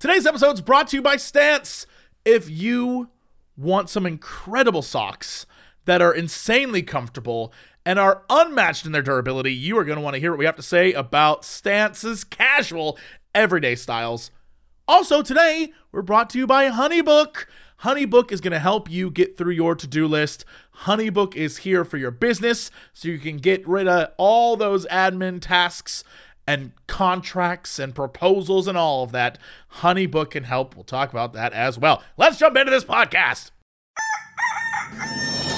Today's episode is brought to you by Stance. If you want some incredible socks that are insanely comfortable and are unmatched in their durability, you are going to want to hear what we have to say about Stance's casual everyday styles. Also today, we're brought to you by HoneyBook. HoneyBook is going to help you get through your to-do list. HoneyBook is here for your business, so you can get rid of all those admin tasks and contracts and proposals and all of that. HoneyBook can help. We'll talk about that as well. Let's jump into this podcast.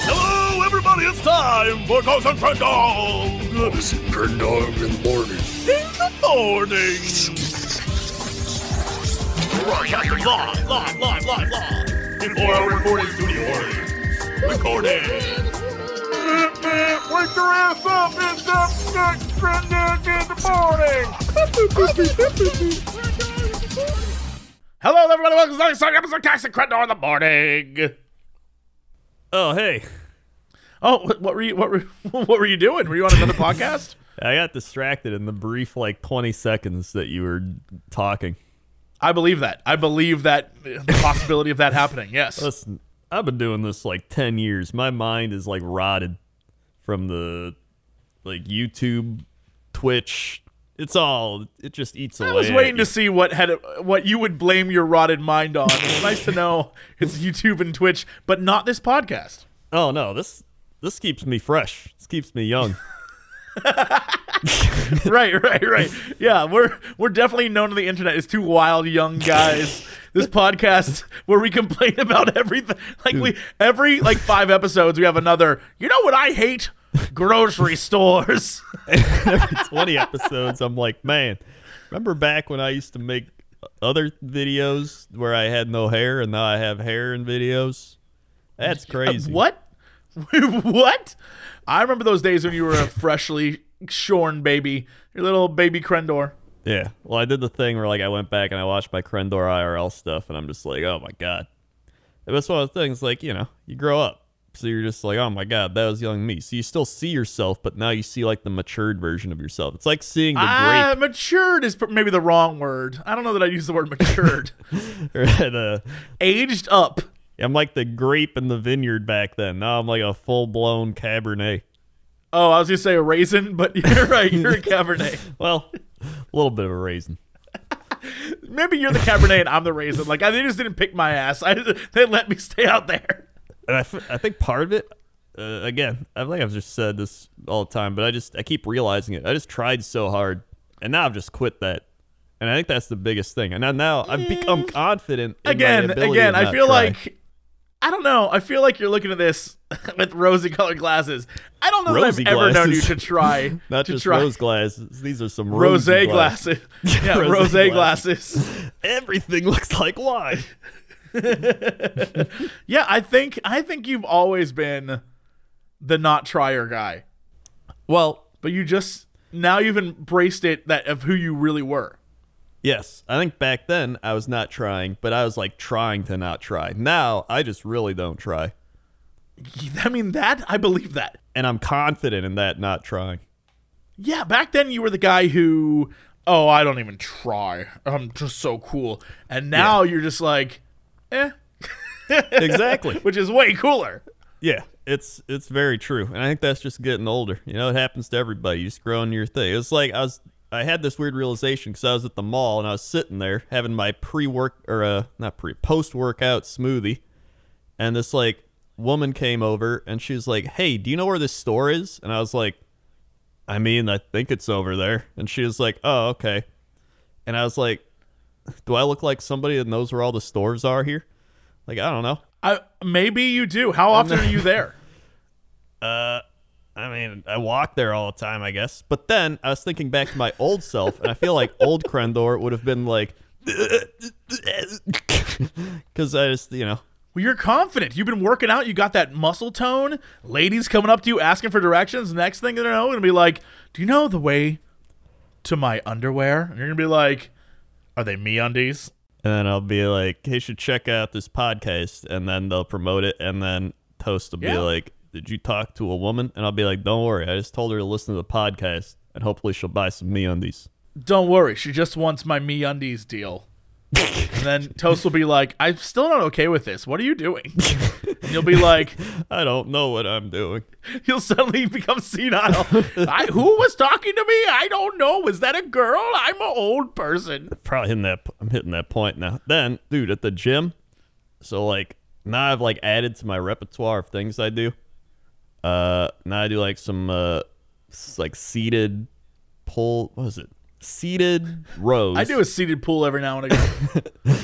Hello, everybody. It's time for Ghost and Friend Dog. Ghost and Friend Dog in the morning. In the morning. Live. Before our recording studio. Recording. Wake your ass up. It's the next Friend Dog in the morning. Hello, everybody. Welcome to the episode of Ghost and Friend Dog in the morning. Oh, hey. Oh, what were you doing? Were you on another podcast? I got distracted in the brief, 20 seconds that you were talking. I believe that. I believe that the possibility of that happening, yes. Listen, I've been doing this 10 years. My mind is rotted from the YouTube, Twitch. It's all, it just eats away. I was waiting to see what you would blame your rotted mind on. It's nice to know it's YouTube and Twitch, but not this podcast. Oh, no, this keeps me fresh. This keeps me young. Right. Yeah, we're definitely known on the internet as two wild young guys. This podcast where we complain about everything, every 5 episodes we have another. You know what I hate? Grocery stores. Every 20 episodes, I'm like, man, remember back when I used to make other videos where I had no hair, and now I have hair in videos? That's crazy. What? I remember those days when you were a freshly shorn baby, your little baby Crendor. Yeah. Well, I did the thing where I went back and I watched my Crendor IRL stuff, and I'm just like, oh my god. And that's one of the things, you grow up, so you're just like, oh my god, that was young me. So you still see yourself, but now you see the matured version of yourself. It's like seeing the grape. Matured is maybe the wrong word. I don't know that I use the word matured. Right, aged up. I'm like the grape in the vineyard back then. Now I'm like a full-blown Cabernet. Oh, I was going to say a raisin, but you're right. You're a Cabernet. Well, a little bit of a raisin. Maybe you're the Cabernet and I'm the raisin. They just didn't pick my ass. They let me stay out there. And I think part of it, again, I think I've just said this all the time, but I keep realizing it. I just tried so hard, and now I've just quit that. And I think that's the biggest thing. And now I've become confident in my ability to not try. I don't know. I feel like you're looking at this with rosy-colored glasses. I don't know that I've ever known you to try. Not just rose glasses. These are some rosé glasses. Yeah, rosé glasses. Everything looks like wine. Yeah, I think you've always been the not tryer guy. Well, but now you've embraced it of who you really were. Yes, I think back then I was not trying, but I was trying to not try. Now I just really don't try. I believe that. And I'm confident in that not trying. Yeah, back then you were the guy who, oh, I don't even try. I'm just so cool. And now you're just like, eh. Exactly. Which is way cooler. Yeah, it's very true. And I think that's just getting older. It happens to everybody. You just grow into your thing. It's like I had this weird realization because I was at the mall and I was sitting there having my post-workout smoothie, and this woman came over and she was like, "Hey, do you know where this store is?" And I was like, "I mean, I think it's over there." And she was like, "Oh, okay." And I was like, "Do I look like somebody that knows where all the stores are here?" I don't know. Maybe you do. How often are you there? I mean, I walk there all the time, I guess. But then I was thinking back to my old self, and I feel like old Crendor would have been because I just, Well, you're confident. You've been working out. You got that muscle tone. Ladies coming up to you asking for directions. Next thing you know, going to be like, "Do you know the way to my underwear?" And you're going to be like, "Are they MeUndies?" And then I'll be like, "Hey, you should check out this podcast." And then they'll promote it. And then Toast will be like, "Did you talk to a woman?" And I'll be like, "Don't worry. I just told her to listen to the podcast, and hopefully she'll buy some MeUndies." Don't worry. She just wants my MeUndies deal. And then Toast will be like, I'm still not okay with this. What are you doing? And you'll be like, I don't know what I'm doing. You'll suddenly become senile. Who was talking to me? I don't know. Was that a girl? I'm an old person. Probably I'm hitting that point now. Then, dude, at the gym. So, like, now I've, like, added to my repertoire of things I do. Now I do, like, some, like, seated pull. What was it? Seated rows. I do a seated pull every now and again. I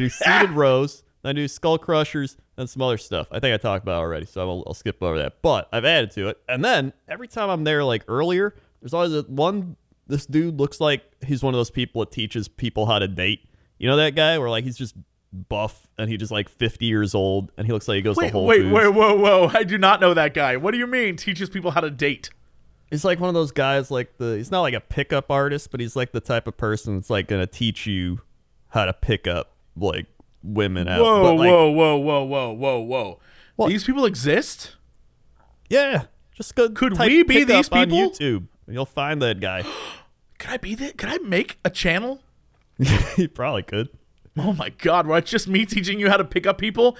do seated rows. I do skull crushers and some other stuff. I think I talked about it already, so I'll skip over that. But I've added to it. And then every time I'm there, like earlier, there's always this dude looks like he's one of those people that teaches people how to date. You know that guy where like he's just buff and he just like 50 years old and he looks like he goes to Whole Foods. Whoa. I do not know that guy. What do you mean teaches people how to date? He's like one of those guys, he's not like a pickup artist, but he's like the type of person that's like gonna teach you how to pick up like women out. Whoa! What? These people exist? Yeah, just go. Could we be these people? On YouTube, and you'll find that guy. Could I be that? Could I make a channel? You probably could. Oh my God! Right, just me teaching you how to pick up people,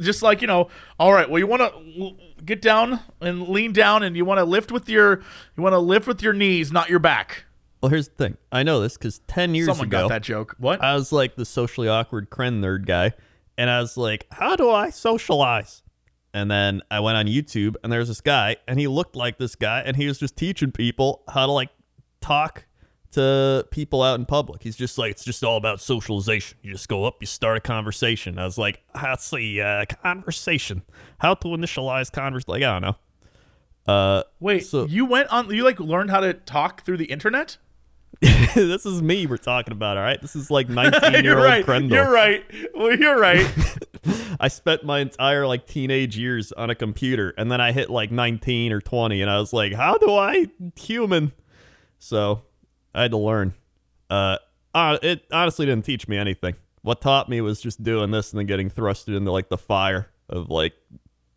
just like All right, well, you want to get down and lean down, and you want to lift with your knees, not your back. Well, here's the thing. I know this because 10 years ago, someone got that joke. What? I was like the socially awkward cringe nerd guy, and I was like, "How do I socialize?" And then I went on YouTube, and there's this guy, and he looked like this guy, and he was just teaching people how to like talk to people out in public. He's just like, it's just all about socialization. You just go up, you start a conversation. I was like, let's see, conversation. How to initialize conversation. Like, I don't know. Wait, so you went on, you like learned how to talk through the internet? This is me we're talking about, all right? This is like 19-year-old Krendel. You're right. I spent my entire like teenage years on a computer, and then I hit like 19 or 20, and I was like, how do I human? So I had to learn. It honestly didn't teach me anything. What taught me was just doing this and then getting thrusted into like the fire of like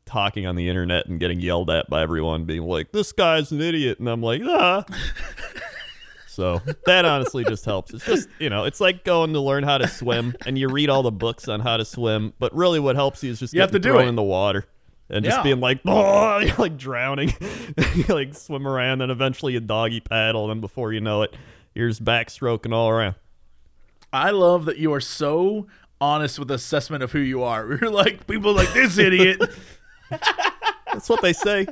talking on the internet and getting yelled at by everyone being like, this guy's an idiot. And I'm like, ah. So that honestly just helps. It's just, it's like going to learn how to swim and you read all the books on how to swim. But really what helps you is just getting thrown in the water. And just being like, oh, you're like drowning. You like swim around and eventually you doggy paddle. And then before you know it, you're just backstroking all around. I love that you are so honest with the assessment of who you are. We're like, people like this idiot. That's what they say.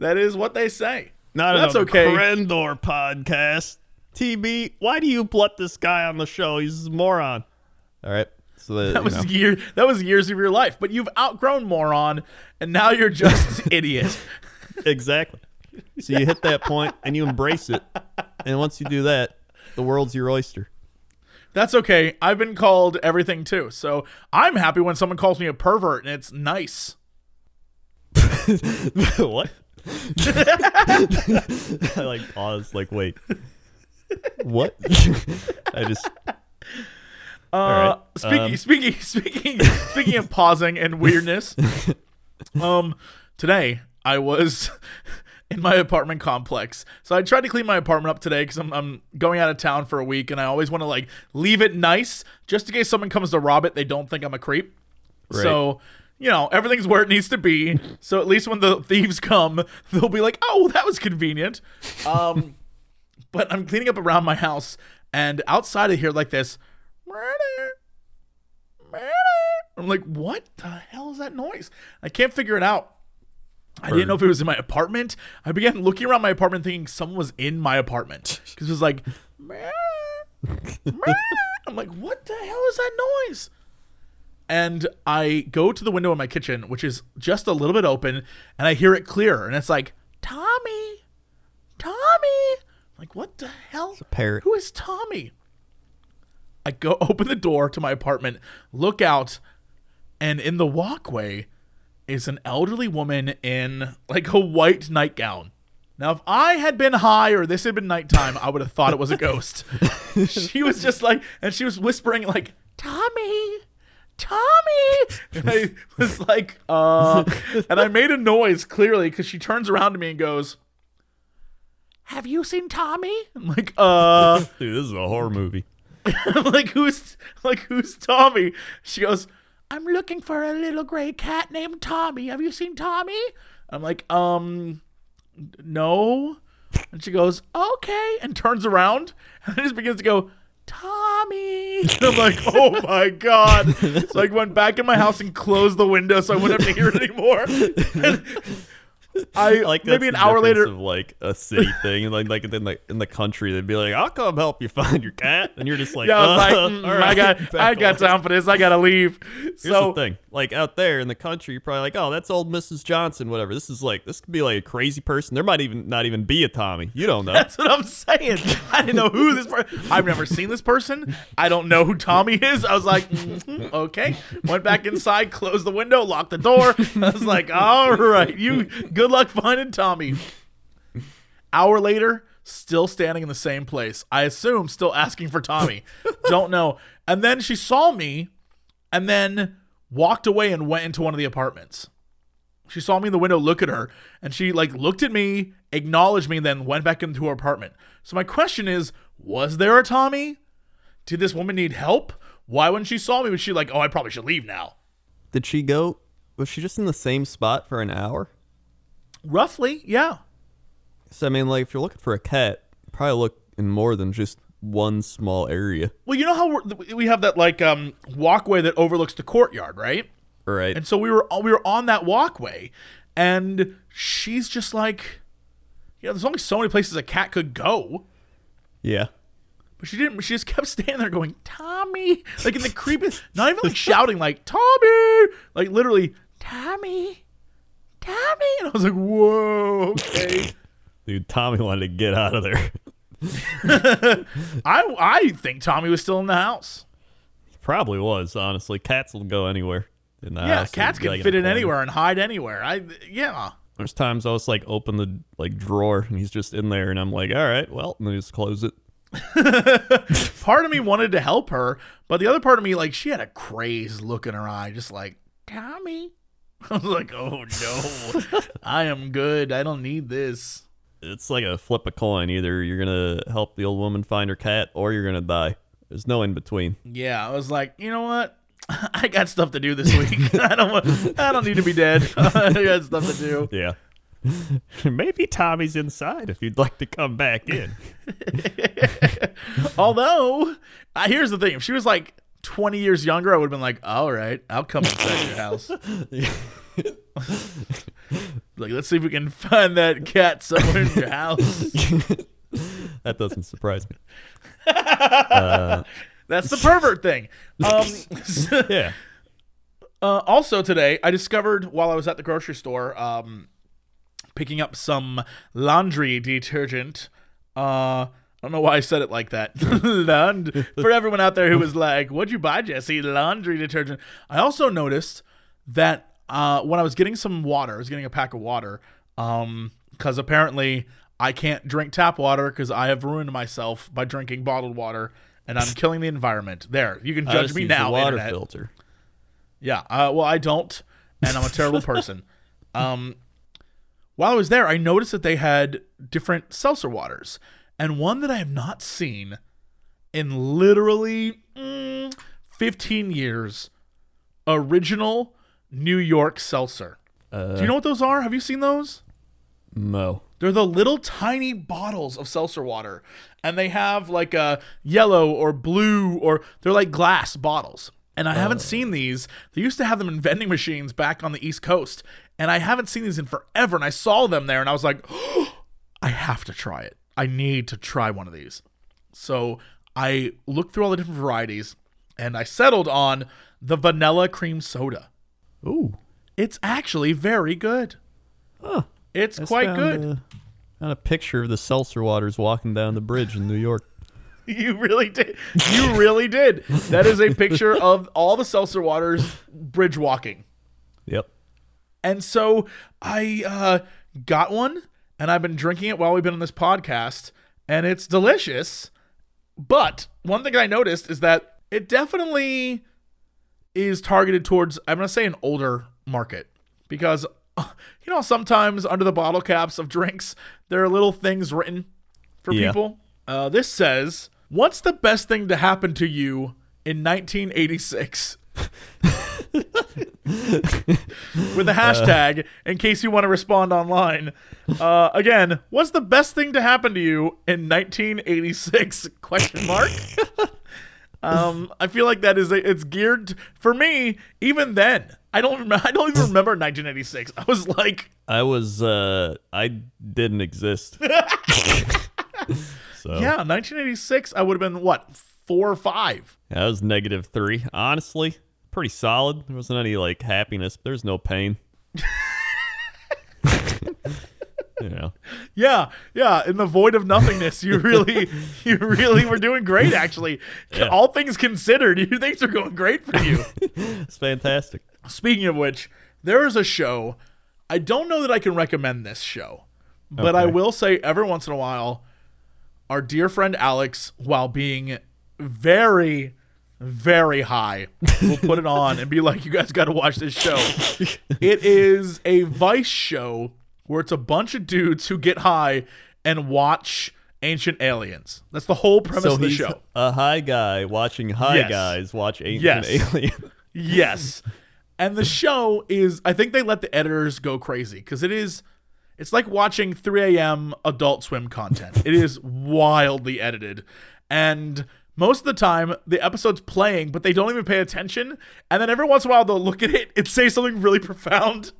That is what they say. Not that's okay. Krendor podcast. TB, why do you let this guy on the show? He's a moron. All right. So that was years of your life, but you've outgrown moron, and now you're just an idiot. Exactly. So you hit that point, and you embrace it, and once you do that, the world's your oyster. That's okay. I've been called everything, too, so I'm happy when someone calls me a pervert, and it's nice. What? I, like, paused, like, wait. What? I just... Right. Speaking of pausing and weirdness, today I was in my apartment complex. So I tried to clean my apartment up today because I'm going out of town for a week, and I always want to like leave it nice just in case someone comes to rob it, they don't think I'm a creep. Right. So everything's where it needs to be. So at least when the thieves come, they'll be like, "Oh, that was convenient." But I'm cleaning up around my house, and outside of here, like this. I'm like, what the hell is that noise? I can't figure it out. I didn't know if it was in my apartment. I began looking around my apartment thinking someone was in my apartment because it was like, I'm like, what the hell is that noise? And I go to the window in my kitchen, which is just a little bit open, and I hear it clearer. And it's like, Tommy. I'm like, what the hell? It's a parrot. Who is Tommy? I go open the door to my apartment, look out, and in the walkway is an elderly woman in like a white nightgown. Now, if I had been high or this had been nighttime, I would have thought it was a ghost. She was just like, and she was whispering like, Tommy. And I was like, and I made a noise clearly because she turns around to me and goes, have you seen Tommy? I'm like, dude, this is a horror movie. I'm like, who's Tommy? She goes, I'm looking for a little gray cat named Tommy. Have you seen Tommy? I'm like, no. And she goes, okay, and turns around and just begins to go, Tommy. And I'm like, oh my God. So I went back in my house and closed the window so I wouldn't have to hear it anymore. And I like maybe an hour later, of like a city thing, and like in the country, they'd be like, "I'll come help you find your cat," and you're just like, "Yeah, I got time for this. I gotta leave." Here's the thing, like out there in the country, you're probably like, "Oh, that's old Mrs. Johnson, whatever." This is like, this could be like a crazy person. There might even not even be a Tommy. You don't know. That's what I'm saying. I didn't know who this person. I've never seen this person. I don't know who Tommy is. I was like, okay. Went back inside, closed the window, locked the door. I was like, all right, you go. Good luck finding Tommy. Hour later, still standing in the same place. I assume still asking for Tommy. Don't know. And then she saw me and then walked away and went into one of the apartments. She saw me in the window, look at her, and she like looked at me, acknowledged me, and then went back into her apartment. So my question is, was there a Tommy? Did this woman need help? Why when she saw me was she like, oh, I probably should leave now? Did she go? Was she just in the same spot for an hour? Roughly, yeah. So, I mean, like, if you're looking for a cat, probably look in more than just one small area. Well, you know how we have that, like, walkway that overlooks the courtyard, right? Right. And so we were on that walkway, and she's just like, you know, there's only so many places a cat could go. Yeah. But she didn't. She just kept standing there going, Tommy. Like, in the creepiest, not even, like, shouting, like, Tommy. Like, literally, Tommy. Tommy, and I was like, whoa, okay. Dude, Tommy wanted to get out of there. I think Tommy was still in the house. He probably was, honestly. Cats will go anywhere in the house. Yeah, cats can fit in anywhere and hide anywhere. Yeah. There's times I was like, open the like drawer, and he's just in there, and I'm like, all right, well, and then just close it. Part of me wanted to help her, but the other part of me, like, she had a crazed look in her eye, just like, Tommy. I was like, oh, no, I am good. I don't need this. It's like a flip a coin. Either you're going to help the old woman find her cat or you're going to die. There's no in between. Yeah, I was like, you know what? I got stuff to do this week. I don't need to be dead. I got stuff to do. Yeah. Maybe Tommy's inside if you'd like to come back in. Although, here's the thing. If she was like 20 years younger, I would have been like, all right, I'll come inside your house. Like, let's see if we can find that cat somewhere in your house. That doesn't surprise me. That's the pervert thing. Yeah. Also today, I discovered while I was at the grocery store picking up some laundry detergent, I don't know why I said it like that. For everyone out there who was like, what'd you buy, Jesse? Laundry detergent. I also noticed that when I was getting some water, I was getting a pack of water, because apparently I can't drink tap water because I have ruined myself by drinking bottled water, and I'm killing the environment. There, you can judge me now, Internet. I just use the water filter. Yeah, well, I don't, and I'm a terrible person. While I was there, I noticed that they had different seltzer waters. And one that I have not seen in literally 15 years, original New York seltzer. Do you know what those are? Have you seen those? No. They're the little tiny bottles of seltzer water. And they have like a yellow or blue, or they're like glass bottles. And I haven't seen these. They used to have them in vending machines back on the East Coast. And I haven't seen these in forever. And I saw them there and I was like, oh, I have to try it. I need to try one of these. So I looked through all the different varieties and I settled on the vanilla cream soda. Ooh. It's actually very good. Huh. It's quite good. Found a picture of the seltzer waters walking down the bridge in New York. You really did. You really did. That is a picture of all the seltzer waters bridge walking. Yep. And so I got one. And I've been drinking it while we've been on this podcast, and it's delicious. But one thing I noticed is that it definitely is targeted towards, I'm going to say, an older market. Because, you know, sometimes under the bottle caps of drinks, there are little things written for people. This says, What's the best thing to happen to you in 1986? With a hashtag in case you want to respond online. Again, what's the best thing to happen to you in 1986? Question mark. I feel like that is it's geared for me. Even then, I don't even remember 1986. I was like, I didn't exist. So. Yeah, 1986. I would have been what, 4 or 5? Yeah, that was -3. Honestly, pretty solid. There wasn't any like happiness. There's no pain. You know. Yeah. In the void of nothingness, you really were doing great. Actually, yeah. All things considered, things are going great for you. It's fantastic. Speaking of which, there is a show. I don't know that I can recommend this show, but I will say every once in a while, our dear friend Alex, while being very, very high, will put it on and be like, "You guys got to watch this show." It is a Vice show where it's a bunch of dudes who get high and watch Ancient Aliens. That's the whole premise of the show. So he's a high guy watching high guys watch Ancient Aliens. Yes. And the show is, I think they let the editors go crazy because it's like watching 3 a.m. Adult Swim content. It is wildly edited. And most of the time, the episode's playing, but they don't even pay attention. And then every once in a while, they'll look at it and say something really profound.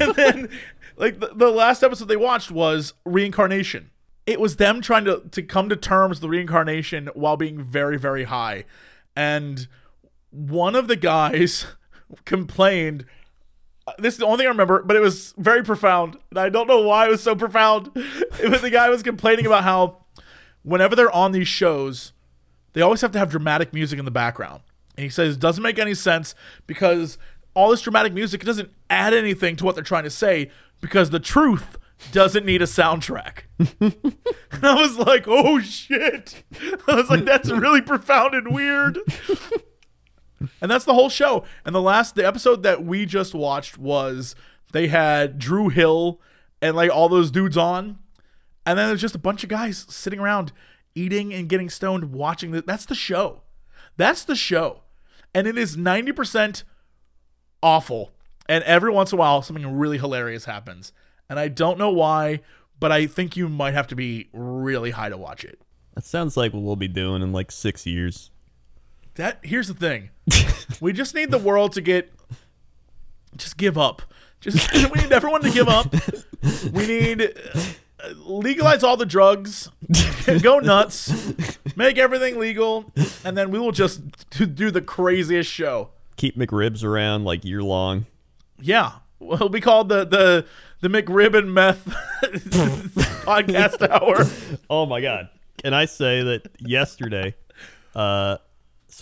And then... like the last episode they watched was reincarnation. It was them trying to come to terms with the reincarnation while being very, very high. And one of the guys complained. This is the only thing I remember, but it was very profound. And I don't know why it was so profound. But the guy was complaining about how whenever they're on these shows, they always have to have dramatic music in the background. And he says it doesn't make any sense because all this dramatic music, it doesn't add anything to what they're trying to say. Because the truth doesn't need a soundtrack. And I was like, oh, shit. I was like, that's really profound and weird. And that's the whole show. And the episode that we just watched was they had Drew Hill and like all those dudes on. And then there's just a bunch of guys sitting around eating and getting stoned watching. That's the show. That's the show. And it is 90% awful. And every once in a while, something really hilarious happens. And I don't know why, but I think you might have to be really high to watch it. That sounds like what we'll be doing in like 6 years. Here's the thing. We just need the world to just give up. We need everyone to give up. We need legalize all the drugs. Go nuts. Make everything legal. And then we will just do the craziest show. Keep McRibs around like year long. Yeah, it'll be called the McRib and Meth podcast hour. Oh my god! Can I say that yesterday? So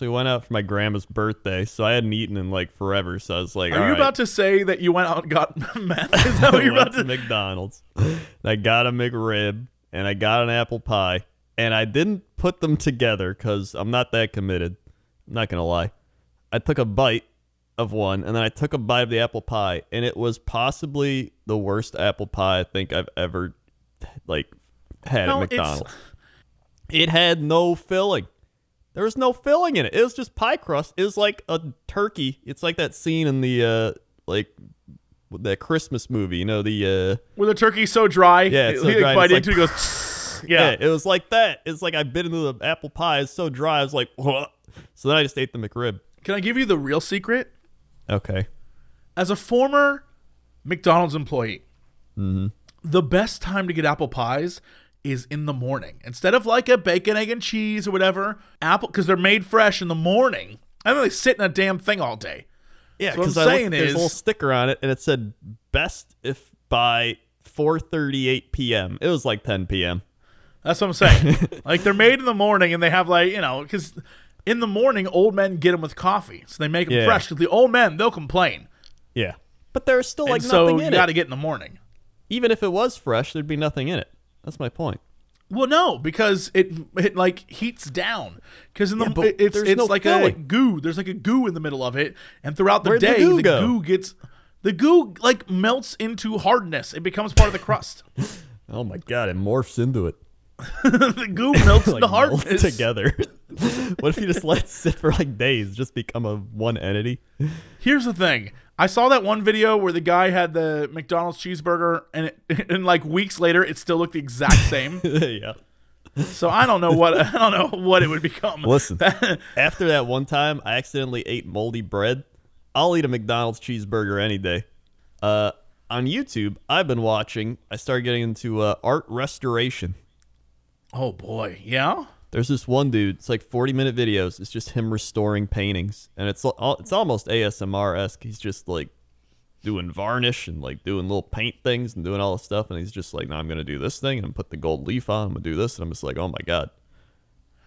we went out for my grandma's birthday. So I hadn't eaten in like forever. So I was like, "Are you about to say that you went out and got meth?" Is that what you're about to? McDonald's. And I got a McRib and I got an apple pie, and I didn't put them together because I'm not that committed. I'm not gonna lie. I took a bite of one, and then I took a bite of the apple pie, and it was possibly the worst apple pie I think I've ever like had at McDonald's. It had no filling. There was no filling in it. It was just pie crust. It was like a turkey. It's like that scene in the like that Christmas movie, you know, the where the turkey's so dry. Yeah, it's so dry. Bite into it goes. Yeah, it was like that. It's like I bit into the apple pie. It's so dry. I was like, whoa. So then I just ate the McRib. Can I give you the real secret? Okay. As a former McDonald's employee, the best time to get apple pies is in the morning. Instead of like a bacon, egg, and cheese or whatever, because they're made fresh in the morning. I don't really sit in a damn thing all day. Yeah, because so there's a little sticker on it, and it said best if by 4:38 p.m. It was like 10 p.m. That's what I'm saying. Like they're made in the morning, and they have like, you know, because... in the morning, old men get them with coffee, so they make them fresh. Because the old men, they'll complain. Yeah, but there's still like nothing in it. So you got to get in the morning. Even if it was fresh, there'd be nothing in it. That's my point. Well, no, because it like heats down. Because in the it's no like filling. A goo. There's like a goo in the middle of it, and throughout the day, the goo like melts into hardness. It becomes part of the crust. Oh my god! It morphs into it. The goo melts like into hard together. What if you just let it sit for like days, just become a one entity? Here's the thing. I saw that one video where the guy had the McDonald's cheeseburger, and like weeks later, it still looked the exact same. Yeah. So I don't know what it would become. Listen, after that one time, I accidentally ate moldy bread. I'll eat a McDonald's cheeseburger any day. On YouTube, I've been watching. I started getting into art restoration. Oh boy, yeah. There's this one dude. It's like 40-minute videos. It's just him restoring paintings, and it's almost ASMR-esque. He's just like doing varnish and like doing little paint things and doing all this stuff, and he's just like, "No, I'm gonna do this thing, and I'm gonna put the gold leaf on. I'm gonna do this," and I'm just like, "Oh my god,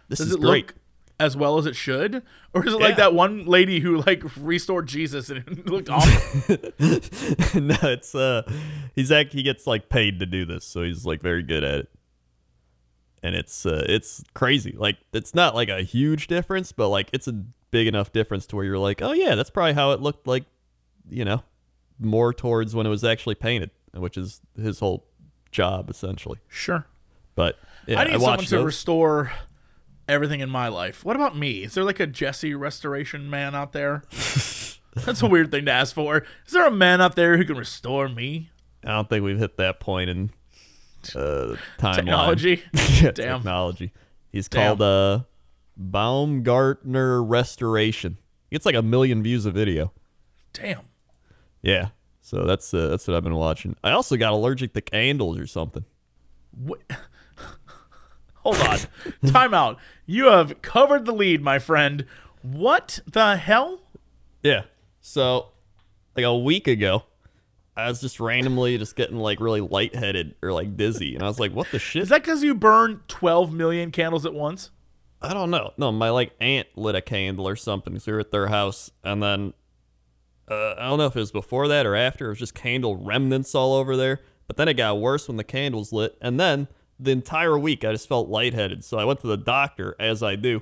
this is great." Look as well as it should, or is it like that one lady who like restored Jesus and it looked awful? No, it's he gets like paid to do this, so he's like very good at it. And it's crazy. Like, it's not like a huge difference, but like it's a big enough difference to where you're like, oh yeah, that's probably how it looked like, you know, more towards when it was actually painted, which is his whole job essentially. Sure. But yeah, I need someone to restore everything in my life. What about me? Is there like a Jesse restoration man out there? That's a weird thing to ask for. Is there a man out there who can restore me? I don't think we've hit that point in technology. Yeah, damn. Technology. He's called Baumgartner Restoration. He gets like 1 million views a video. Damn. Yeah. So that's what I've been watching. I also got allergic to candles or something. What? Hold on. Time out. You have covered the lead, my friend. What the hell? Yeah. So like a week ago, I was just randomly just getting like really lightheaded or like dizzy. And I was like, what the shit? Is that because you burned 12 million candles at once? I don't know. No, my like aunt lit a candle or something. So we were at their house. And then I don't know if it was before that or after. It was just candle remnants all over there. But then it got worse when the candles lit. And then the entire week I just felt lightheaded. So I went to the doctor, as I do.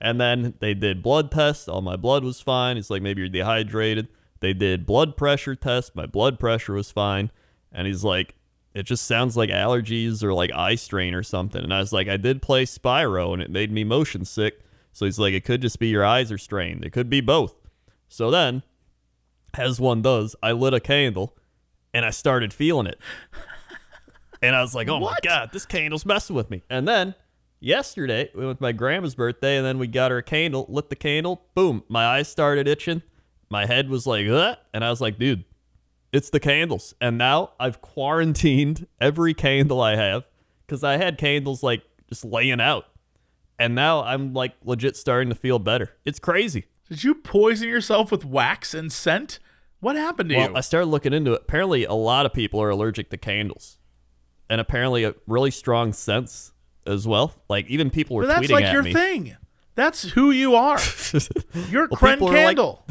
And then they did blood tests. All my blood was fine. It's like, maybe you're dehydrated. They did blood pressure test. My blood pressure was fine. And he's like, it just sounds like allergies or like eye strain or something. And I was like, I did play Spyro and it made me motion sick. So he's like, it could just be your eyes are strained. It could be both. So then, as one does, I lit a candle and I started feeling it. And I was like, oh my God, this candle's messing with me. And then yesterday, we went to my grandma's birthday and then we got her a candle, lit the candle. Boom, my eyes started itching. My head was like, ugh. And I was like, dude, it's the candles. And now I've quarantined every candle I have because I had candles like just laying out. And now I'm like legit starting to feel better. It's crazy. Did you poison yourself with wax and scent? What happened to you? Well, I started looking into it. Apparently, a lot of people are allergic to candles. And apparently, a really strong scents as well. Like, even people were tweeting at me. That's like your thing. That's who you are. You're a Kren candle.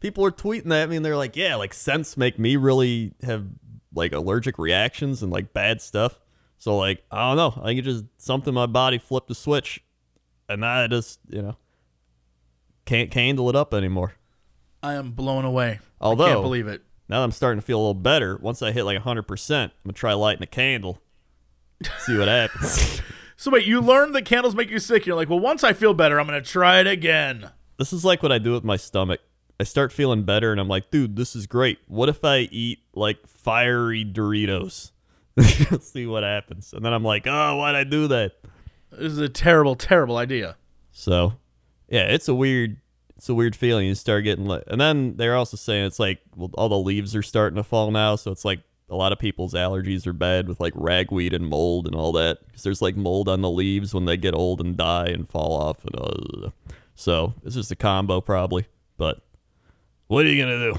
People are tweeting at me and they're like, yeah, like scents make me really have like allergic reactions and like bad stuff. So like, I don't know. I think it's just something my body flipped a switch and I just, you know, can't handle it up anymore. I am blown away. Although, I can't believe it. Now that I'm starting to feel a little better, once I hit like 100%, I'm going to try lighting a candle. See what happens. So wait, you learned that candles make you sick. You're like, well, once I feel better, I'm going to try it again. This is like what I do with my stomach. I start feeling better and I'm like, dude, this is great. What if I eat like fiery Doritos? See what happens. And then I'm like, oh, why'd I do that? This is a terrible, terrible idea. So yeah, it's a weird feeling. You start getting like, and then they're also saying it's like, well, all the leaves are starting to fall now. So it's like a lot of people's allergies are bad with like ragweed and mold and all that. Cause there's like mold on the leaves when they get old and die and fall off. And so it's just a combo probably, but what are you going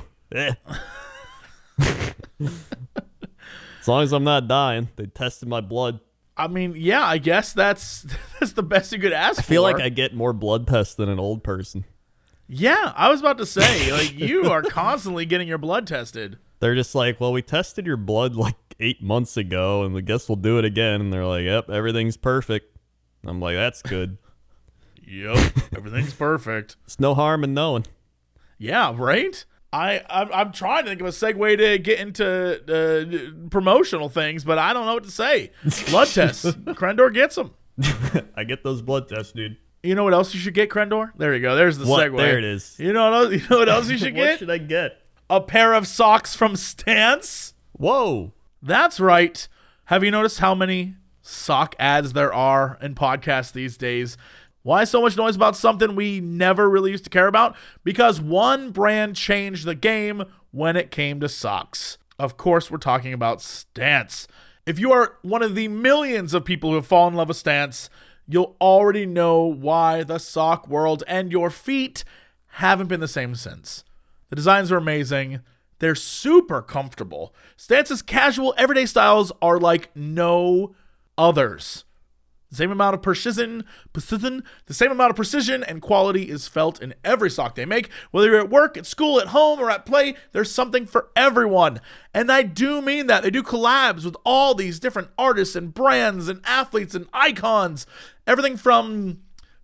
to do? As long as I'm not dying, they tested my blood. I mean, yeah, I guess that's the best you could ask for. I feel like I get more blood tests than an old person. Yeah, I was about to say, like, you are constantly getting your blood tested. They're just like, well, we tested your blood like 8 months ago, and I guess we'll do it again. And they're like, yep, everything's perfect. I'm like, that's good. Yep, everything's perfect. It's no harm in knowing. Yeah, right? I'm trying to think of a segue to get into promotional things, but I don't know what to say. Blood tests. Krendor gets them. I get those blood tests, dude. You know what else you should get, Krendor? There you go. There's the segue. There it is. You know what else you should get? What should I get? A pair of socks from Stance. Whoa. That's right. Have you noticed how many sock ads there are in podcasts these days? Why so much noise about something we never really used to care about? Because one brand changed the game when it came to socks. Of course, we're talking about Stance. If you are one of the millions of people who have fallen in love with Stance, you'll already know why the sock world and your feet haven't been the same since. The designs are amazing. They're super comfortable. Stance's casual, everyday styles are like no others. The same amount of precision and quality is felt in every sock they make. Whether you're at work, at school, at home, or at play, there's something for everyone. And I do mean that. They do collabs with all these different artists and brands and athletes and icons. Everything from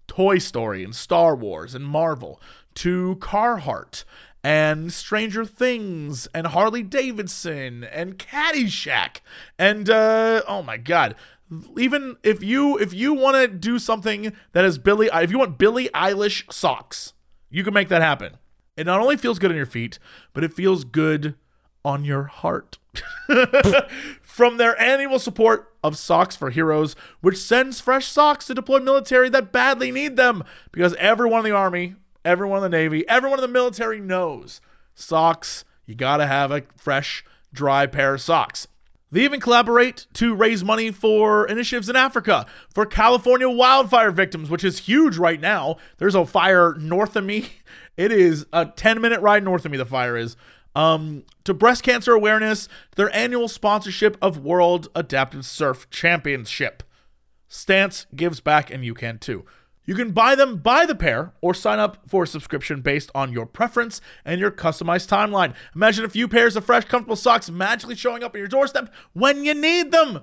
Toy Story and Star Wars and Marvel to Carhartt and Stranger Things and Harley Davidson and Caddyshack and, oh my God. Even if you want to do something that is if you want Billie Eilish socks, you can make that happen. It not only feels good on your feet, but it feels good on your heart. From their annual support of Socks for Heroes, which sends fresh socks to deployed military that badly need them, because everyone in the Army, everyone in the Navy, everyone in the military knows socks. You gotta have a fresh, dry pair of socks. They even collaborate to raise money for initiatives in Africa, for California wildfire victims, which is huge right now. There's a fire north of me. It is a 10-minute ride north of me, the fire is. To breast cancer awareness, their annual sponsorship of World Adaptive Surf Championship. Stance gives back, and you can too. You can buy them by the pair or sign up for a subscription based on your preference and your customized timeline. Imagine a few pairs of fresh, comfortable socks magically showing up at your doorstep when you need them.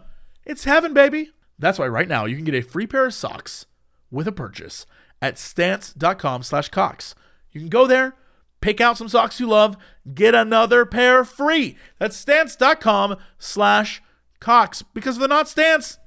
It's heaven, baby. That's why right now you can get a free pair of socks with a purchase at stance.com/Cox. You can go there, pick out some socks you love, get another pair free. That's stance.com/Cox. Because if they're not Stance,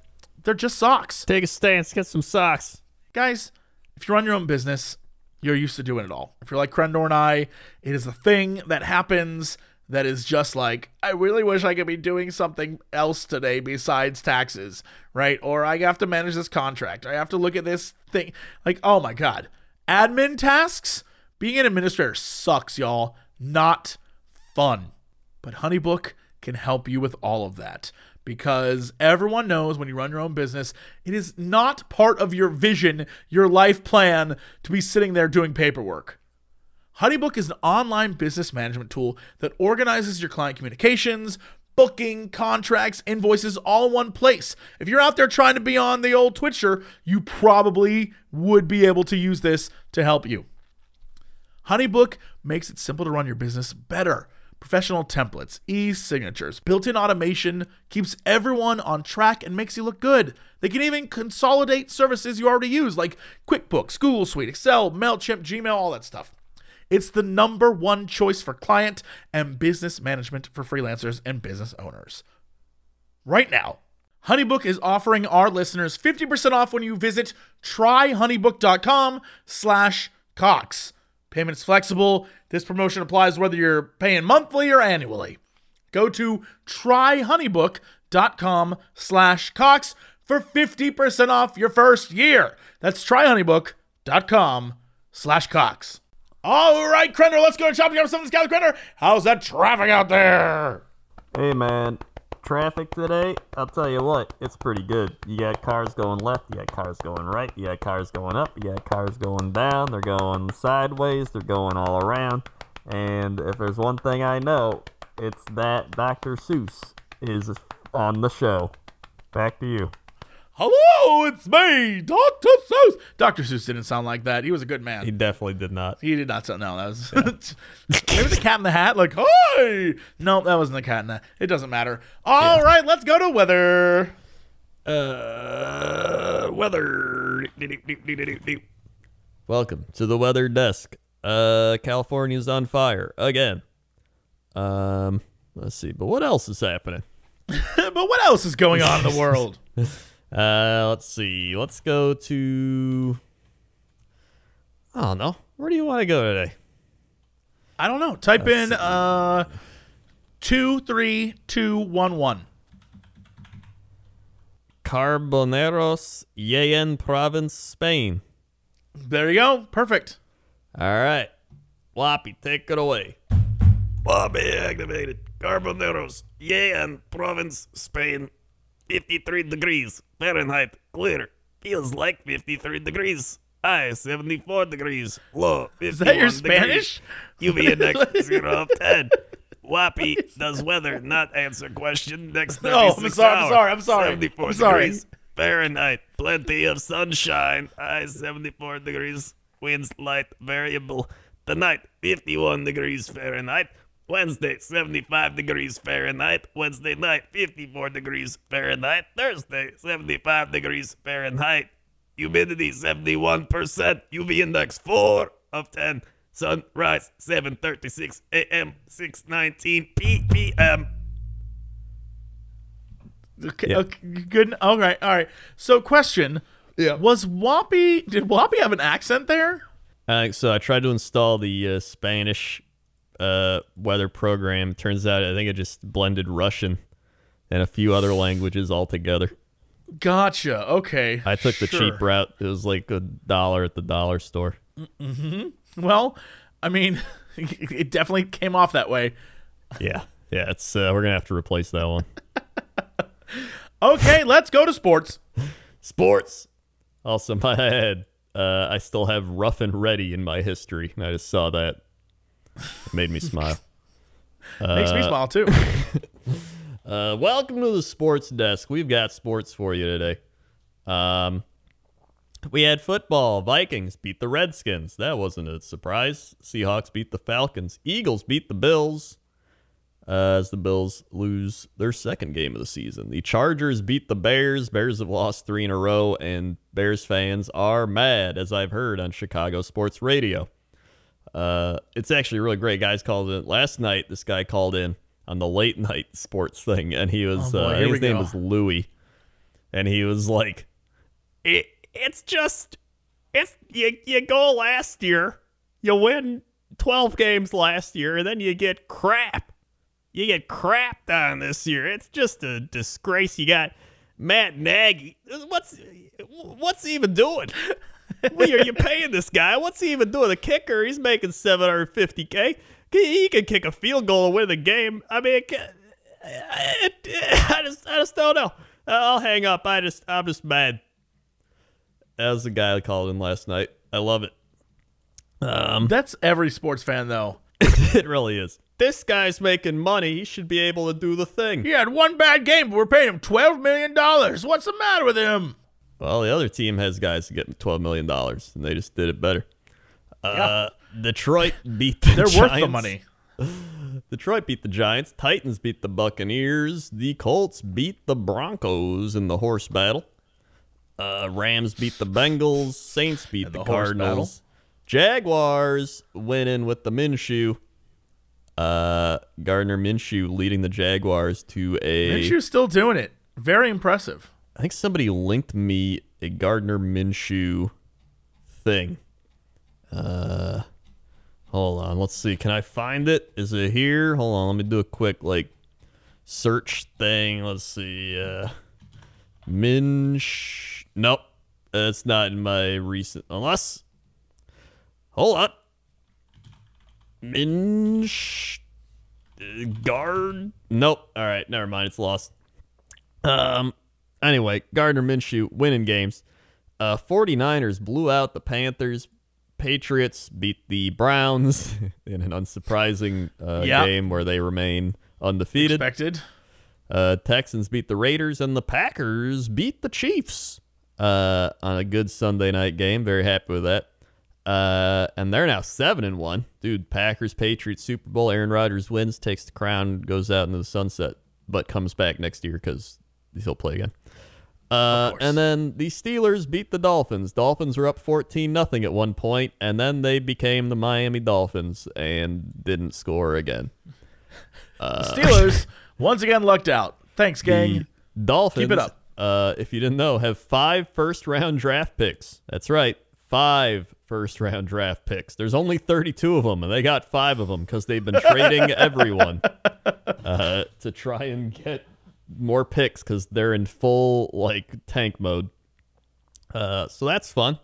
they're just socks. Take a stance, get some socks. Guys, if you run your own business, you're used to doing it all. If you're like Krendor and I, it is a thing that happens that is just like, I really wish I could be doing something else today besides taxes, right? Or I have to manage this contract. I have to look at this thing. Like, oh my God. Admin tasks? Being an administrator sucks, y'all. Not fun. But HoneyBook can help you with all of that. Because everyone knows when you run your own business, it is not part of your vision, your life plan, to be sitting there doing paperwork. HoneyBook is an online business management tool that organizes your client communications, booking, contracts, invoices, all in one place. If you're out there trying to be on the old Twitcher, you probably would be able to use this to help you. HoneyBook makes it simple to run your business better. Professional templates, e-signatures, built-in automation keeps everyone on track and makes you look good. They can even consolidate services you already use like QuickBooks, Google Suite, Excel, MailChimp, Gmail, all that stuff. It's the number one choice for client and business management for freelancers and business owners. Right now, HoneyBook is offering our listeners 50% off when you visit tryhoneybook.com/Cox. Payment's flexible. This promotion applies whether you're paying monthly or annually. Go to tryhoneybook.com/Cox for 50% off your first year. That's tryhoneybook.com/Cox. All right, Krendor, let's go to shopping. Something's got Krendor. How's that traffic out there? Hey, man. Traffic today, I'll tell you what, it's pretty good. You got cars going left, you got cars going right, you got cars going up, you got cars going down, they're going sideways, they're going all around. And if there's one thing I know, it's that Dr. Seuss is on the show. Back to you. Hello, it's me, Dr. Seuss. Dr. Seuss didn't sound like that. He was a good man. He definitely did not. He did not sound, no, that was, yeah. Maybe the Cat in the Hat, like, hi. No, that wasn't the Cat in the Hat. It doesn't matter. All right, let's go to weather. Weather. Welcome to the weather desk. California's on fire again. Let's see. But what else is happening? But what else is going on in the world? Let's see. Let's go to... I don't know. Where do you want to go today? I don't know. Type in 23211. Carboneros, Jaén Province, Spain. There you go. Perfect. All right. Floppy, take it away. Bobby activated. Carboneros, Jaén Province, Spain. 53 degrees Fahrenheit. Clear. Feels like 53 degrees. High 74 degrees. Low 51 degrees. Is that your Spanish? UV index 0 of 10. Whoppy does weather not answer question next 36 hours. I'm sorry. 74 degrees Fahrenheit. Plenty of sunshine. High 74 degrees. Winds light variable. Tonight 51 degrees Fahrenheit. Wednesday 75 degrees Fahrenheit. Wednesday night 54 degrees Fahrenheit. Thursday 75 degrees Fahrenheit. Humidity 71%. UV index 4 of 10. Sunrise 7:36 a.m. 6:19 p.m. Okay, yeah. Okay, good. All right. So, question: yeah, did Whoppy have an accent there? So I tried to install the Spanish weather program. Turns out I think it just blended Russian and a few other languages all together. Gotcha. Okay. I took the cheap route. It was like $1 at the dollar store. Mm-hmm. Well, I mean, it definitely came off that way. Yeah. It's we're gonna have to replace that one. Okay, let's go to sports. Sports. Also, my head. I still have rough and ready in my history. I just saw that. It made me smile. Makes me smile too. Welcome to the sports desk. We've got sports for you today. We had football. Vikings beat the Redskins. That wasn't a surprise. Seahawks beat the Falcons. Eagles beat the Bills, as the Bills lose their second game of the season. The Chargers beat the Bears. Bears have lost 3 in a row, and Bears fans are mad, as I've heard on Chicago sports radio. It's actually really great. Guys called in last night. This guy called in on the late night sports thing, and he was his name was Louie, and he was like, it's you go last year, you win 12 games last year, and then you get crapped on this year. It's just a disgrace. You got Matt Nagy. What's he even doing? Well, are you paying this guy? What's he even doing? The kicker, he's making $750K. He can kick a field goal and win the game. I mean, I just don't know. I'll hang up. I'm just mad. That was the guy I called in last night. I love it. That's every sports fan, though. It really is. This guy's making money. He should be able to do the thing. He had one bad game, but we're paying him $12 million. What's the matter with him? Well, the other team has guys getting $12 million, and they just did it better. Yeah. Detroit beat the Giants. They're worth the money. Detroit beat the Giants. Titans beat the Buccaneers. The Colts beat the Broncos in the horse battle. Rams beat the Bengals. Saints beat the Cardinals. Jaguars went in with the Minshew. Gardner Minshew leading the Jaguars to a... Minshew's still doing it. Very impressive. I think somebody linked me a Gardner Minshew thing. Hold on, let's see. Can I find it? Is it here? Hold on, let me do a quick search thing. Let's see. Nope, it's not in my recent. Unless, hold on. Guard. Nope. All right, never mind. It's lost. Anyway, Gardner Minshew winning games. 49ers blew out the Panthers. Patriots beat the Browns in an unsurprising game where they remain undefeated. Expected. Texans beat the Raiders, and the Packers beat the Chiefs on a good Sunday night game. Very happy with that. And they're now 7-1. Dude, Packers, Patriots, Super Bowl. Aaron Rodgers wins, takes the crown, goes out into the sunset, but comes back next year because he'll play again. And then the Steelers beat the Dolphins. Dolphins were up 14-0 at one point, and then they became the Miami Dolphins and didn't score again. Steelers, once again, lucked out. Thanks, gang. Dolphins, keep it up. If you didn't know, have 5 first-round draft picks. That's right, 5 first-round draft picks. There's only 32 of them, and they got 5 of them because they've been trading everyone to try and get more picks because they're in full tank mode. So that's fun.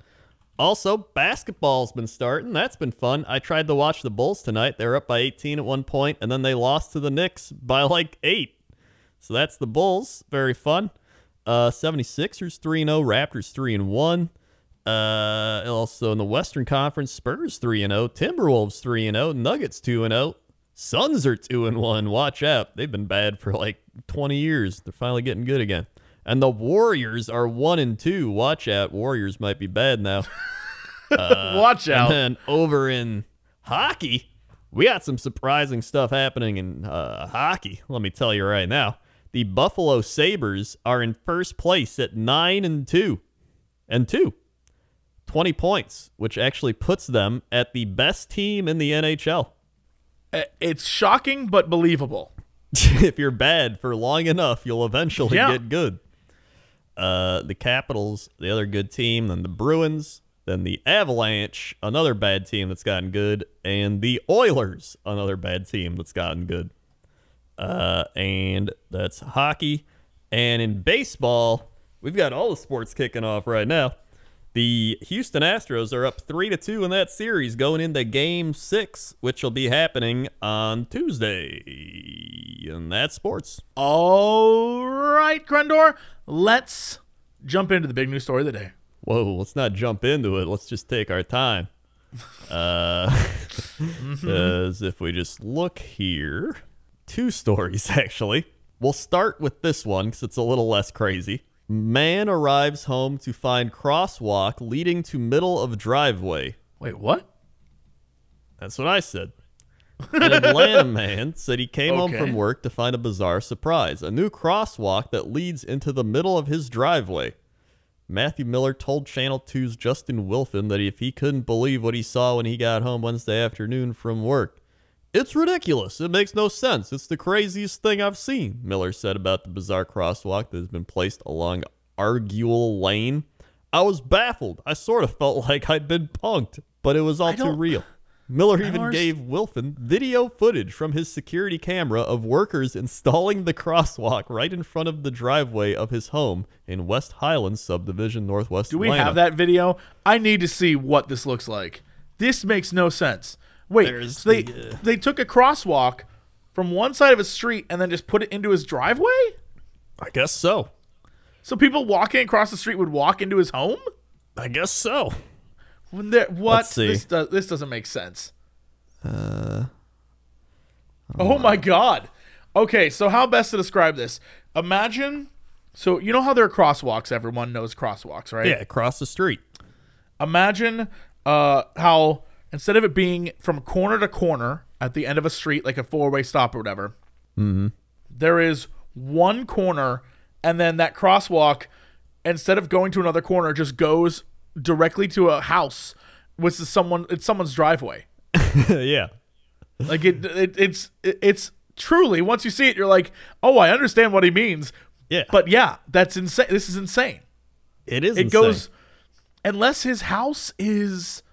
Also, basketball's been starting. That's been fun. I tried to watch the Bulls tonight. They were up by 18 at one point, and then they lost to the Knicks by 8. So that's the Bulls. Very fun. 76ers 3-0, Raptors 3-1. Also in the Western Conference, Spurs 3-0, Timberwolves 3-0, Nuggets 2-0, Suns are 2-1. Watch out. They've been bad for 20 years. They're finally getting good again. And the Warriors are 1-2. Watch out. Warriors might be bad now. Watch out. And then over in hockey, we got some surprising stuff happening in hockey. Let me tell you right now. The Buffalo Sabres are in first place at 9-2. 20 points, which actually puts them at the best team in the NHL. It's shocking but believable. If you're bad for long enough, you'll eventually get good. The Capitals, the other good team, then the Bruins, then the Avalanche, another bad team that's gotten good, and the Oilers, another bad team that's gotten good. And that's hockey. And in baseball, we've got all the sports kicking off right now. The Houston Astros are up 3-2 in that series going into Game 6, which will be happening on Tuesday. And that's sports. All right, Krendor, let's jump into the big news story of the day. Whoa, let's not jump into it. Let's just take our time. Because if we just look here, 2 stories, actually. We'll start with this one because it's a little less crazy. Man arrives home to find crosswalk leading to middle of driveway. Wait, what? That's what I said. An Atlanta man said he came home from work to find a bizarre surprise. A new crosswalk that leads into the middle of his driveway. Matthew Miller told Channel 2's Justin Wilfin that if he couldn't believe what he saw when he got home Wednesday afternoon from work. It's ridiculous. It makes no sense. It's the craziest thing I've seen, Miller said about the bizarre crosswalk that has been placed along Arguel Lane. I was baffled. I sort of felt like I'd been punked, but it was all too real. Miller even gave Wilfin video footage from his security camera of workers installing the crosswalk right in front of the driveway of his home in West Highlands Subdivision, Northwest Atlanta. Do we have that video? I need to see what this looks like. This makes no sense. Wait, so they took a crosswalk from one side of a street and then just put it into his driveway? I guess so. So people walking across the street would walk into his home? I guess so. Let's see. This doesn't make sense. Oh my God. Okay, so how best to describe this? Imagine, so you know how there are crosswalks. Everyone knows crosswalks, right? Yeah, across the street. Imagine how... Instead of it being from corner to corner at the end of a street, like a four-way stop or whatever, there is one corner, and then that crosswalk, instead of going to another corner, just goes directly to a house, which is it's someone's driveway. Yeah. Like it's truly, once you see it, you're like, oh, I understand what he means. Yeah. But yeah, that's insane. This is insane. It is insane. It goes, unless his house is...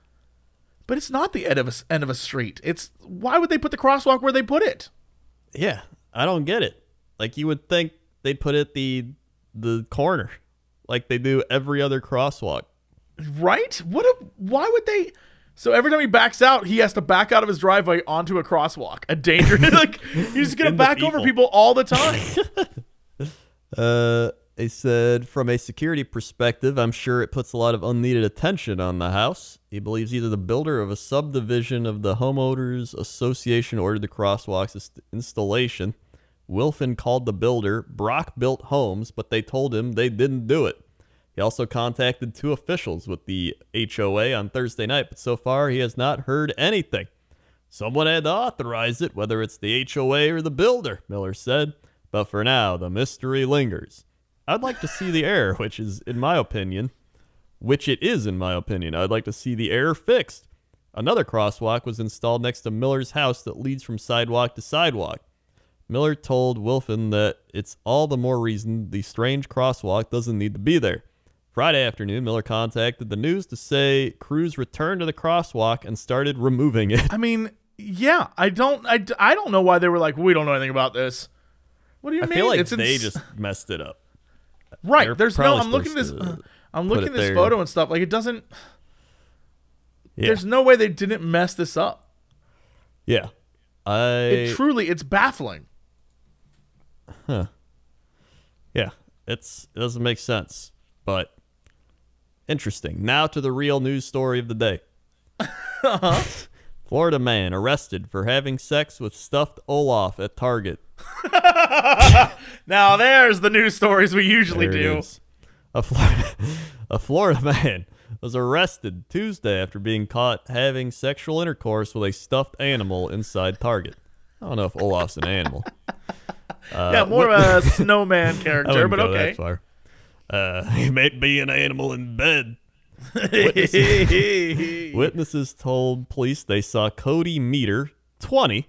But it's not the end of a street. Why would they put the crosswalk where they put it? Yeah, I don't get it. You would think they'd put it the corner, like they do every other crosswalk. Right? Why would they? So every time he backs out, he has to back out of his driveway onto a crosswalk. A danger. He's just gonna back over people all the time. They said, from a security perspective, I'm sure it puts a lot of unneeded attention on the house. He believes either the builder of a subdivision of the Homeowners Association ordered the crosswalk's installation. Wilfin called the builder. Brock Built Homes, but they told him they didn't do it. He also contacted 2 officials with the HOA on Thursday night, but so far he has not heard anything. Someone had to authorize it, whether it's the HOA or the builder, Miller said. But for now, the mystery lingers. I'd like to see the error, which it is in my opinion, I'd like to see the error fixed. Another crosswalk was installed next to Miller's house that leads from sidewalk to sidewalk. Miller told Wilfin that it's all the more reason the strange crosswalk doesn't need to be there. Friday afternoon, Miller contacted the news to say crews returned to the crosswalk and started removing it. I mean, yeah, I don't know why they were like, we don't know anything about this. What do you mean? I feel like they just messed it up. Right. I'm looking at this photo and stuff. Like, it doesn't... Yeah. There's no way they didn't mess this up. Yeah. It's baffling. Huh. Yeah. It doesn't make sense, but interesting. Now to the real news story of the day. Uh-huh. Florida man arrested for having sex with stuffed Olaf at Target. Now there's the news stories we usually do. A Florida man was arrested Tuesday after being caught having sexual intercourse with a stuffed animal inside Target. I don't know if Olaf's an animal. More of a snowman character, but okay. That far. He may be an animal in bed. Witnesses told police they saw Cody Meter, 20,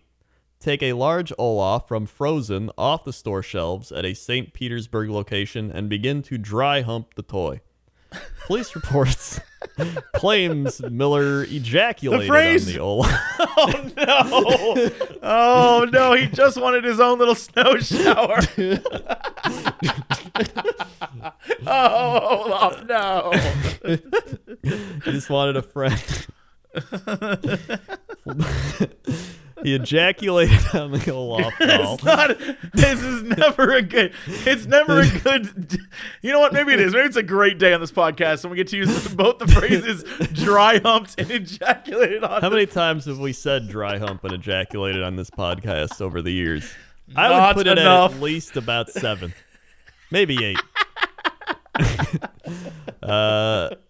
take a large Olaf from Frozen off the store shelves at a St. Petersburg location and begin to dry hump the toy. Police reports claims Miller ejaculated on the Olaf. Oh, no. Oh, no. He just wanted his own little snow shower. Oh, Olaf, no. He just wanted a friend. He ejaculated on the Olaf doll. It's never a good. You know what? Maybe it is. Maybe it's a great day on this podcast when we get to use both the phrases dry humped and ejaculated on. How many times have we said dry hump and ejaculated on this podcast over the years? I would put it at least about 7, maybe 8.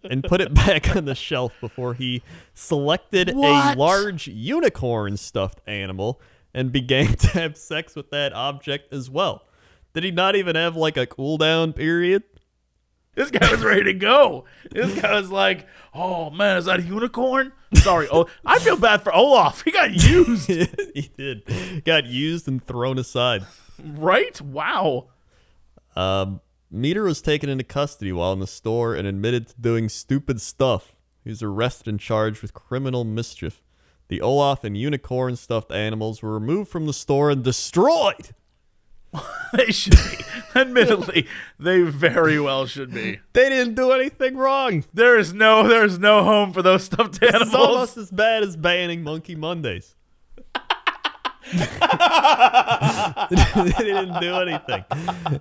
And put it back on the shelf before he selected a large unicorn stuffed animal and began to have sex with that object as well. Did he not even have like a cool down period? This guy was ready to go. This guy was like, oh man, is that a unicorn? Sorry. Oh, I feel bad for Olaf. He got used. He did. Got used and thrown aside. Right? Wow. Meter was taken into custody while in the store and admitted to doing stupid stuff. He was arrested and charged with criminal mischief. The Olaf and unicorn stuffed animals were removed from the store and destroyed. They should be. Admittedly, they very well should be. They didn't do anything wrong. There is no home for those stuffed animals. It's almost as bad as banning Monkey Mondays. They didn't do anything,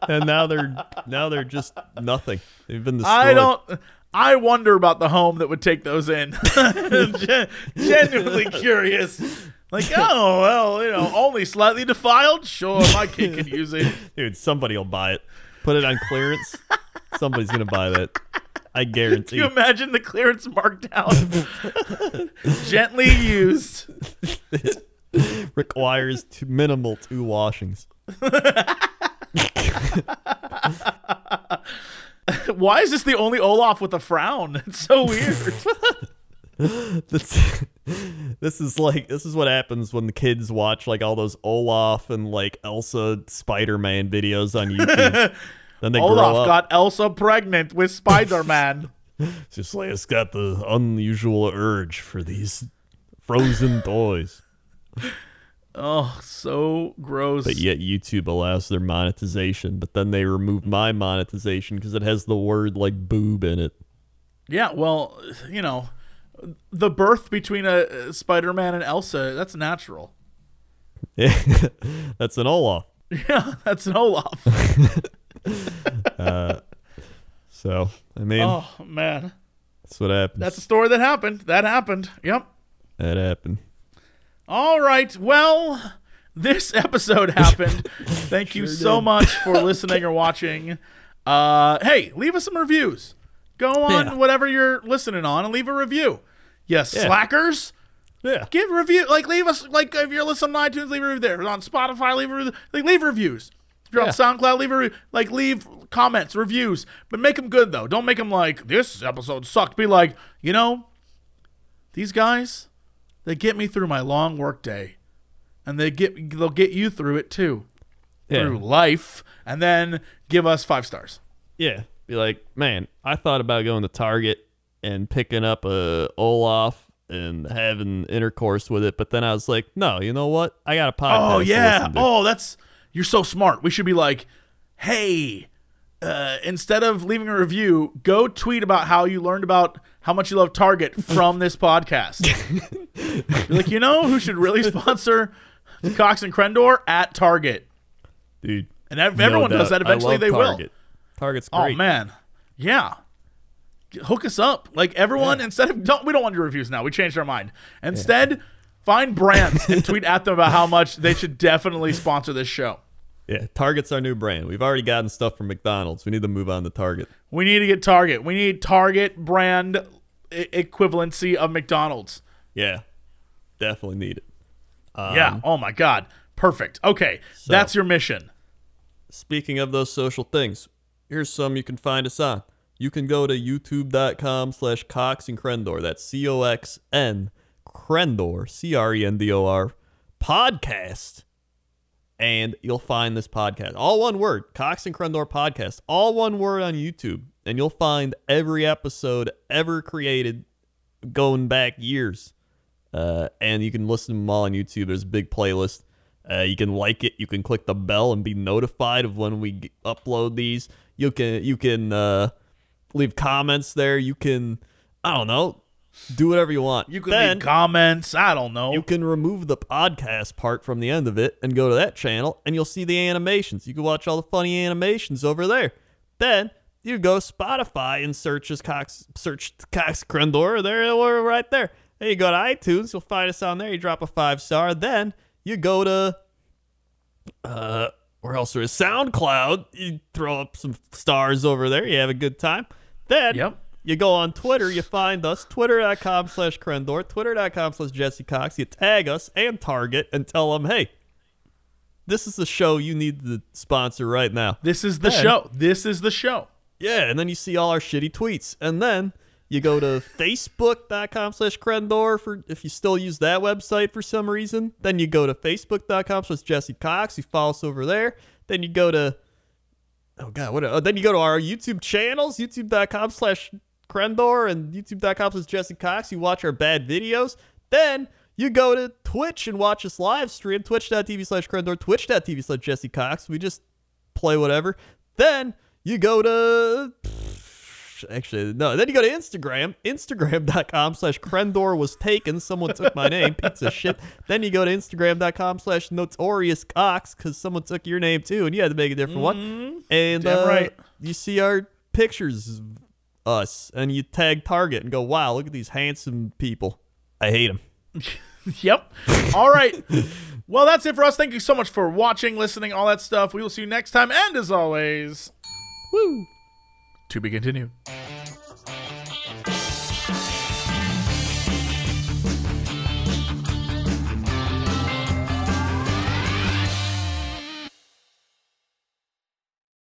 and now they're just nothing. They've been destroyed. I wonder about the home that would take those in. Genuinely curious. Like, oh well, you know, only slightly defiled. Sure, my kid could use it. Dude, somebody'll buy it. Put it on clearance. Somebody's gonna buy that. I guarantee. Can you imagine the clearance markdown? Gently used. Requires minimal 2 washings. Why is this the only Olaf with a frown? It's so weird. This is what happens when the kids watch like all those Olaf and like Elsa Spider-Man videos on YouTube. Then they Olaf got Elsa pregnant with Spider-Man. Just like it's got the unusual urge for these frozen toys. Oh, so gross. But yet YouTube allows their monetization, but then they remove my monetization because it has the word like boob in it. Yeah, well, you know, the birth between a Spider-Man and Elsa, that's natural. Yeah, that's an Olaf. Yeah, that's an Olaf. So, I mean. Oh, man. That's what happened. That's a story that happened. That happened. Yep. That happened. All right, well, this episode happened. Thank you so much for listening or watching. Hey, leave us some reviews. Go on whatever you're listening on and leave a review. Slackers. Yeah. Give a review. Like, leave us, like, if you're listening on iTunes, leave a review there. On Spotify, leave a review. Like, leave reviews. If you're on SoundCloud, leave a review. Like, leave comments, reviews. But make them good, though. Don't make them like, this episode sucked. Be like, you know, these guys... They get me through my long work day, and they'll get you through it too, through life, and then give us 5 stars. Yeah, be like, man, I thought about going to Target and picking up a Olaf and having intercourse with it, but then I was like, no, you know what? I got a podcast. Oh yeah, to listen to. You're so smart. We should be like, hey, instead of leaving a review, go tweet about how you learned about how much you love Target from this podcast. You're like, you know who should really sponsor Cox and Crendor? At Target. Dude. And if everyone does that, eventually they will. Target's great. Oh, man. Yeah. Hook us up. Like, everyone, instead of... we don't want your reviews now. We changed our mind. Instead, find brands and tweet at them about how much they should definitely sponsor this show. Yeah, Target's our new brand. We've already gotten stuff from McDonald's. We need to move on to Target. We need to get Target. We need Target brand equivalency of McDonald's. Yeah, definitely need it. Yeah, oh my God. Perfect. Okay, so, that's your mission. Speaking of those social things, here's some you can find us on. You can go to youtube.com/Cox and Crendor. That's C-O-X-N, Crendor, C-R-E-N-D-O-R, podcast. And you'll find this podcast. All one word. Cox and Crendor podcast. All one word on YouTube. And you'll find every episode ever created going back years. And you can listen to them all on YouTube. There's a big playlist. You can like it. You can click the bell and be notified of when we upload these. You can leave comments there. You can, I don't know, do whatever you want. You can leave comments. I don't know. You can remove the podcast part from the end of it and go to that channel, and you'll see the animations. You can watch all the funny animations over there. Then you go Spotify and search Cox Crendor. There, we're right there. Then you go to iTunes. You'll find us on there. You drop a 5-star. Then you go to where else? There is SoundCloud. You throw up some stars over there. You have a good time. Then you go on Twitter, you find us, twitter.com/Crendor, twitter.com/Jesse Cox. You tag us and Target and tell them, hey, this is the show you need to sponsor right now. This is the show. Yeah, and then you see all our shitty tweets. And then you go to facebook.com/Crendor for if you still use that website for some reason. Then you go to facebook.com/Jesse Cox. You follow us over there. Then you go to, then you go to our YouTube channels, youtube.com/Crendor and youtube.com/Jesse Cox. You watch our bad videos. Then you go to Twitch and watch us live stream, twitch.tv/Crendor, twitch.tv/Jesse Cox. We just play whatever. Then you go to then you go to Instagram, instagram.com/Crendor was taken. Someone took my name, piece of shit. Then you go to instagram.com/Notorious Cox because someone took your name too, and you had to make a different one. And you see our pictures of us, and you tag Target and go, wow, look at these handsome people. I hate them. Yep. All right. Well, that's it for us. Thank you so much for watching, listening, all that stuff. We will see you next time. And as always, woo. To be continued.